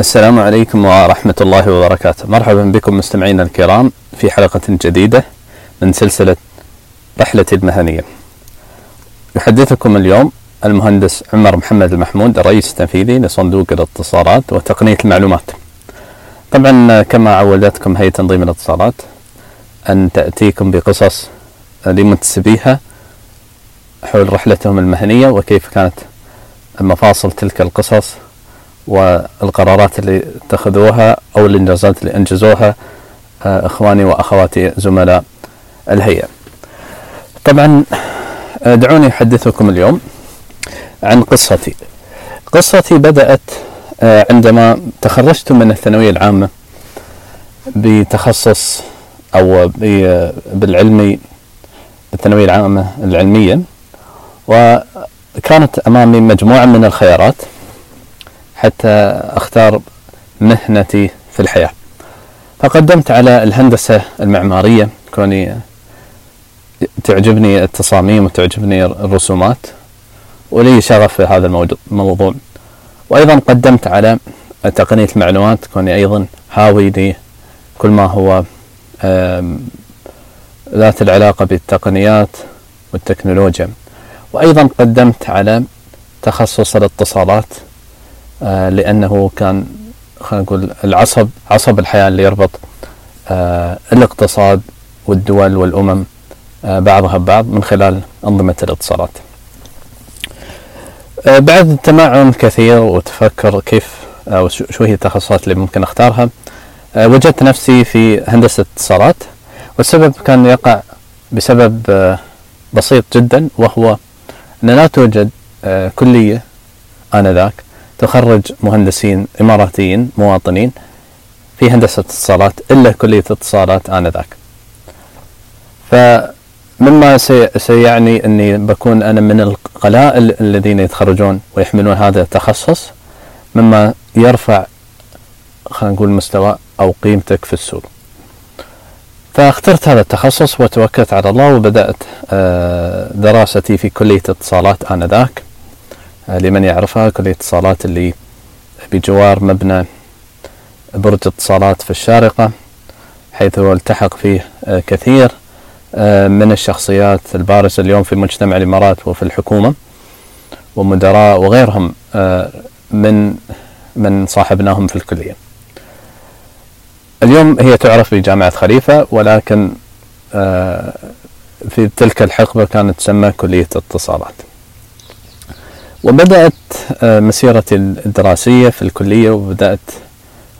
السلام عليكم ورحمة الله وبركاته. مرحبا بكم مستمعينا الكرام في حلقة جديدة من سلسلة رحلتي المهنية. يحدثكم اليوم المهندس عمر محمد المحمود، الرئيس التنفيذي لصندوق الاتصالات وتقنية المعلومات. طبعا كما عودتكم هيئة تنظيم الاتصالات أن تأتيكم بقصص لمنتسبيها حول رحلتهم المهنية وكيف كانت مفاصل تلك القصص والقرارات اللي اتخذوها أو الإنجازات اللي أنجزوها إخواني وأخواتي زملاء الهيئة. طبعا دعوني أحدثكم اليوم عن قصتي بدأت عندما تخرجت من الثانوية العامة بتخصص أو بالعلمي بالثانوية العامة العلمية، وكانت أمامي مجموعة من الخيارات حتى أختار مهنتي في الحياة. فقدمت على الهندسة المعمارية، كوني تعجبني التصاميم وتعجبني الرسومات ولي شغف في هذا الموضوع، وأيضا قدمت على تقنية المعلومات كوني أيضا هاوي لكل ما هو ذات العلاقة بالتقنيات والتكنولوجيا، وأيضا قدمت على تخصص الاتصالات لأنه كان خلينا نقول عصب الحياة اللي يربط الاقتصاد والدول والأمم بعضها ببعض من خلال أنظمة الاتصالات. بعد التمعن كثير وتفكر كيف أو شو هي التخصصات اللي ممكن أختارها، وجدت نفسي في هندسة الاتصالات، والسبب كان يقع بسبب بسيط جدا، وهو أن لا توجد كلية آنذاك تخرج مهندسين إماراتيين مواطنين في هندسة اتصالات إلا كلية اتصالات آنذاك. فمما سيعني أني بكون أنا من القلائل الذين يتخرجون ويحملون هذا التخصص، مما يرفع خلينا نقول مستوى أو قيمتك في السوق. فاخترت هذا التخصص وتوكلت على الله، وبدأت دراستي في كلية اتصالات آنذاك. لمن يعرفها، كلية اتصالات اللي بجوار مبنى برج اتصالات في الشارقة، حيث التحق فيه كثير من الشخصيات البارزة اليوم في مجتمع الإمارات وفي الحكومة ومدراء وغيرهم من صاحبناهم في الكلية. اليوم هي تعرف بجامعة خليفة، ولكن في تلك الحقبة كانت تسمى كلية اتصالات. وبدأت مسيرتي الدراسية في الكلية، وبدأت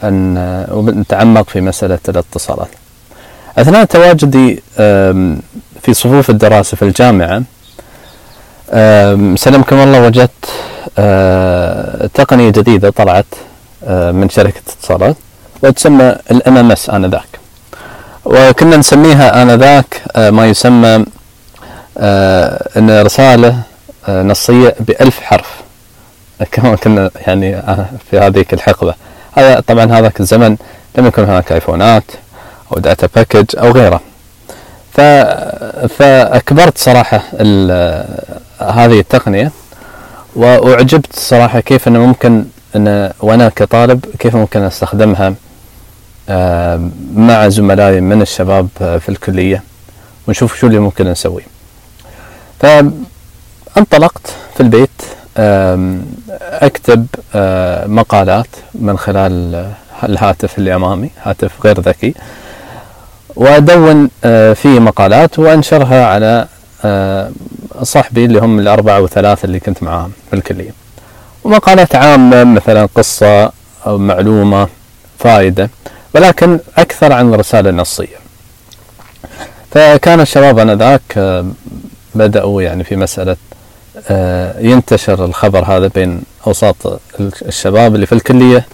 أن أتعمق في مسألة الاتصالات. أثناء تواجدي في صفوف الدراسة في الجامعة، سلمكم الله، وجدت تقنية جديدة طلعت من شركة اتصالات وتسمى الMMS آنذاك، وكنا نسميها آنذاك ما يسمى أن رسالة نصية ب1000 حرف كما كنا يعني في هذيك الحقبة. هذا طبعا هذاك الزمن لم يكن هناك ايفونات او داتا باكج او غيره. فأكبرت صراحة هذه التقنية، وأعجبت صراحة كيف أنه ممكن أن وأنا كطالب كيف ممكن أستخدمها مع زملائي من الشباب في الكلية ونشوف شو اللي ممكن نسويه. انطلقت في البيت أكتب مقالات من خلال الهاتف اللي أمامي، هاتف غير ذكي، وأدون فيه مقالات وأنشرها على صاحبي اللي هم 4 و3 اللي كنت معاهم في الكلية. ومقالات عامة مثلا قصة أو معلومة فائدة، ولكن أكثر عن رسالة نصية. فكان الشباب آنذاك بدأوا يعني في مسألة ينتشر الخبر هذا بين أوساط الشباب اللي في الكلية،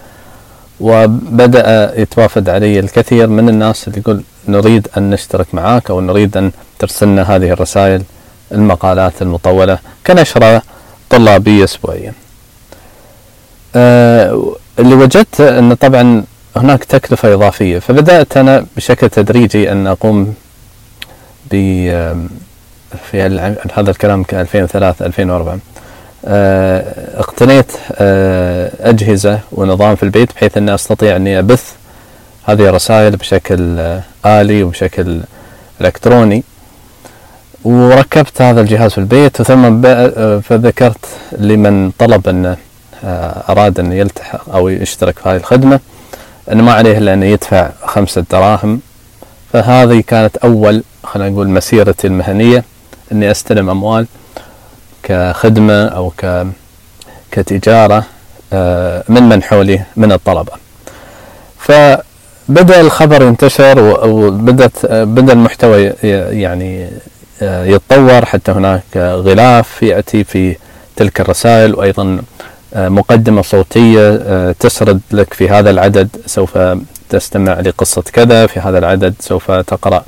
وبدأ يتوافد علي الكثير من الناس اللي يقول نريد أن نشترك معاك أو نريد أن ترسلنا هذه الرسائل المقالات المطولة كنشرة طلابية أسبوعيا. اللي وجدت أن طبعا هناك تكلفة إضافية، فبدأت أنا بشكل تدريجي أن أقوم في هذا الكلام ك 2003 2004 اقتنيت أجهزة ونظام في البيت بحيث أن أستطيع أني أبث هذه الرسائل بشكل آلي وبشكل إلكتروني، وركبت هذا الجهاز في البيت. ثم فذكرت لمن طلب أن أراد أن يلتحق أو يشترك في هذه الخدمة أن ما عليه إلا أن يدفع 5 دراهم. فهذه كانت أول، خلينا نقول، مسيرتي المهنية، أني أستلم أموال كخدمة أو كتجارة من حولي من الطلبة. فبدأ الخبر ينتشر وبدأ المحتوى يعني يتطور، حتى هناك غلاف يأتي في تلك الرسائل، وأيضا مقدمة صوتية تسرد لك في هذا العدد سوف تستمع لقصة كذا، في هذا العدد سوف تقرأ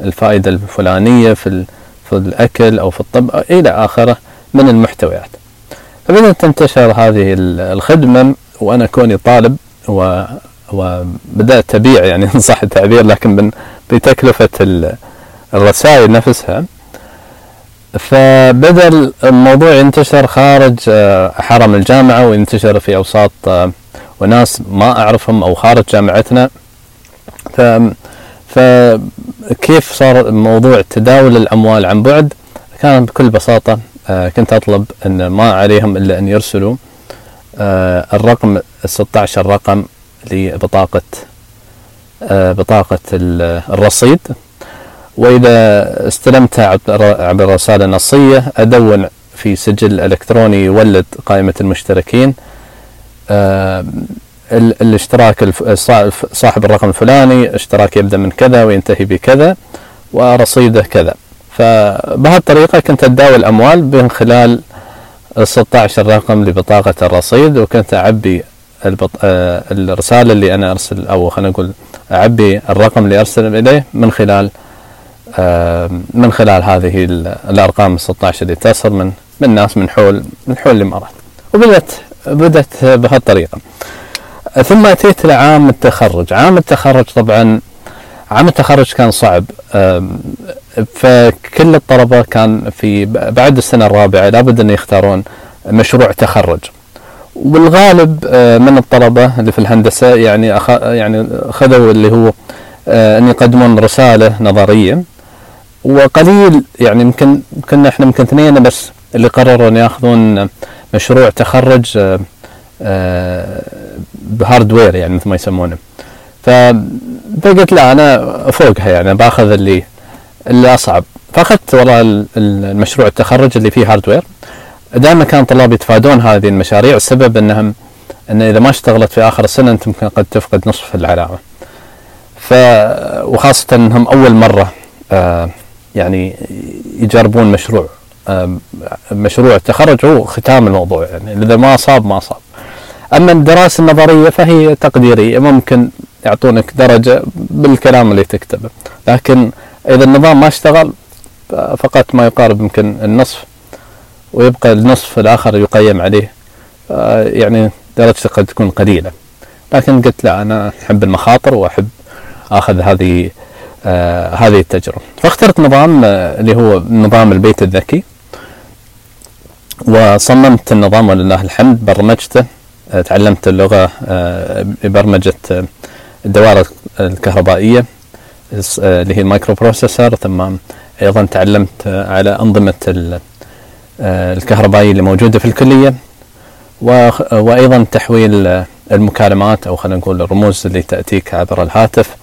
الفائدة الفلانية في الأكل أو في الطب إلى آخره من المحتويات. فبدأت تنتشر هذه الخدمة، وأنا كوني طالب وبدأت تبيع، يعني إن صح التعبير، لكن بتكلفة الرسائل نفسها. فبدأ الموضوع ينتشر خارج حرم الجامعة وينتشر في أوساط وناس ما أعرفهم أو خارج جامعتنا. فكيف صار موضوع تداول الأموال عن بعد؟ كان بكل بساطة كنت أطلب أن ما عليهم إلا أن يرسلوا الرقم 16 رقم لبطاقة الرصيد، وإذا استلمتها عبر رسالة نصية أدون في سجل إلكتروني يولد قائمة المشتركين، الاشتراك صاحب الرقم الفلاني، اشتراك يبدأ من كذا وينتهي بكذا، ورصيده كذا. فبهالطريقة كنت أتداول أموال من خلال 16 رقم لبطاقة الرصيد، وكنت أعبي الرسالة اللي أنا أرسل، أو خلينا نقول أعبي الرقم اللي أرسل إليه من خلال هذه الأرقام 16 اللي تصل من ناس من حول الإمارات. وبدأت بهالطريقة. ثم أتيت لعام التخرج. طبعا عام التخرج كان صعب، فكل الطلبة كان في بعد السنة الرابعة لابد أن يختارون مشروع تخرج، والغالب من الطلبة اللي في الهندسة يعني خذوا اللي هو أن يقدمون رسالة نظرية، وقليل يعني يمكن كنا احنا يمكن 2 بس اللي قرروا أن يأخذون مشروع تخرج بهاردوير، يعني مثل ما يسمونه. فبقيت لا، أنا فوقها، يعني باخذ اللي أصعب. فأخذت والله المشروع التخرج اللي فيه هاردوير. دائما كان طلاب يتفادون هذه المشاريع، السبب أن إذا ما اشتغلت في آخر السنة أنت ممكن قد تفقد نصف العلامة، وخاصة أنهم أول مرة يعني يجربون مشروع التخرج هو ختام الموضوع، يعني إذا ما أصاب. أما الدراسة النظرية فهي تقديرية، ممكن يعطونك درجة بالكلام اللي تكتبه، لكن إذا النظام ما اشتغل فقط ما يقارب يمكن النصف، ويبقى النصف الآخر يقيم عليه، يعني درجته قد تكون قليلة. لكن قلت لا، أنا أحب المخاطر وأحب أخذ هذه التجربة. فاخترت نظام اللي هو نظام البيت الذكي، وصممت النظام ولله الحمد، برمجته، تعلمت اللغة ببرمجة الدوائر الكهربائية اللي هي المايكرو بروسيسور، ثم أيضا تعلمت على أنظمة الكهربائية اللي موجودة في الكلية، وأيضا تحويل المكالمات، أو خلينا نقول الرموز اللي تأتيك عبر الهاتف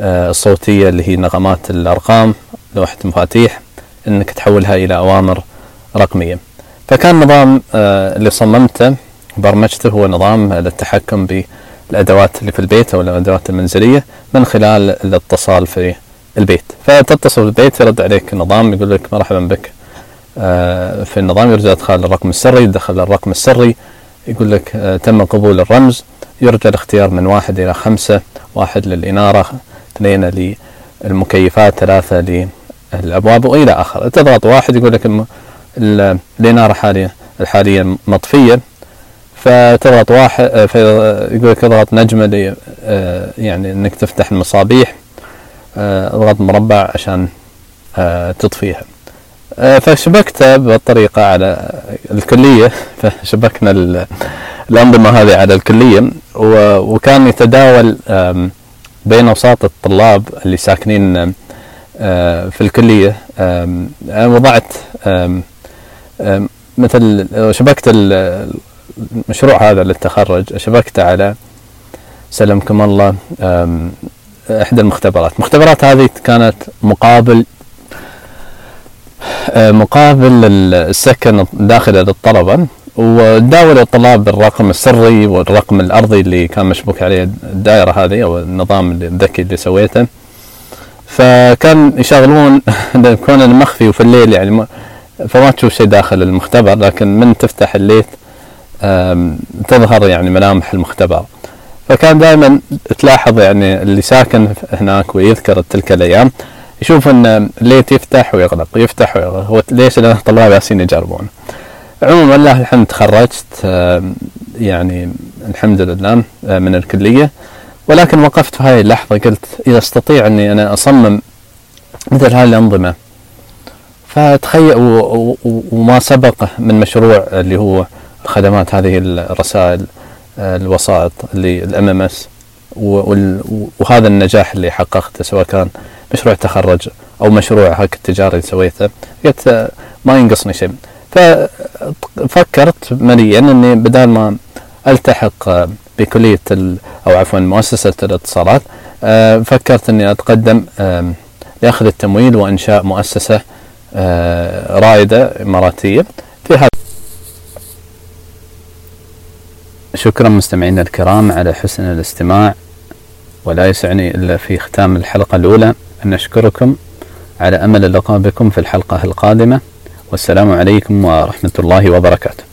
الصوتية اللي هي نغمات الأرقام، لوحة مفاتيح، أنك تحولها إلى أوامر رقمية. فكان نظام اللي صممته برمجته هو نظام للتحكم بالأدوات اللي في البيت أو الأدوات المنزلية من خلال الاتصال في البيت. فتتصل بالبيت يرد عليك النظام يقول لك مرحبا بك، في النظام يرجى إدخال الرقم السري، يدخل الرقم السري، يقول لك تم قبول الرمز، يرجى الاختيار من 1 إلى 5، 1 للإنارة، 2 للمكيفات، 3 للأبواب، وإلى آخره. تضغط 1 يقول لك الإنارة حاليا مطفية، فتضغط 1 يقول لك اضغط نجمة يعني إنك تفتح المصابيح، اضغط مربع عشان تطفيها. فشبكتها بالطريقة على الكلية، فشبكنا الأنظمة هذه على الكلية، وكان يتداول بين أوساط الطلاب اللي ساكنين في الكلية. وضعت مثل شبكت المشروع هذا للتخرج، شبكته على سلمكم الله إحدى المختبرات هذه كانت مقابل السكن داخل للطلبة، وداول الطلاب بالرقم السري والرقم الأرضي اللي كان مشبوك عليه الدائرة هذه أو النظام الذكي اللي سويته. فكان يشغلون كون المخفي وفي الليل، يعني فما تشوف شيء داخل المختبر، لكن من تفتح الليت تظهر يعني ملامح المختبر. فكان دائما تلاحظ يعني اللي ساكن هناك ويذكر تلك الأيام يشوف ان الليت يفتح ويغلق يفتح ويغلق. هو ليش؟ لأن الطلاب ياسين يجربون. عموما الله الحمد تخرجت يعني الحمد لله من الكلية، ولكن وقفت في هاي اللحظة قلت إذا استطيع أني أنا أصمم مثل هاي الأنظمة، فتخيل وما سبق من مشروع اللي هو خدمات هذه الرسائل الوسائط اللي الMMS، وهذا النجاح اللي حققته سواء كان مشروع تخرج أو مشروع هاك التجاري اللي سويته، قلت ما ينقصني شيء. ففكرت مليا أني بدال ما ألتحق بكلية أو عفوا مؤسسة الاتصالات، فكرت أني أتقدم لأخذ التمويل وإنشاء مؤسسة رائدة إماراتية في هذا. شكرا مستمعينا الكرام على حسن الاستماع، ولا يسعني إلا في ختام الحلقة الأولى أن نشكركم، على أمل اللقاء بكم في الحلقة القادمة، والسلام عليكم ورحمة الله وبركاته.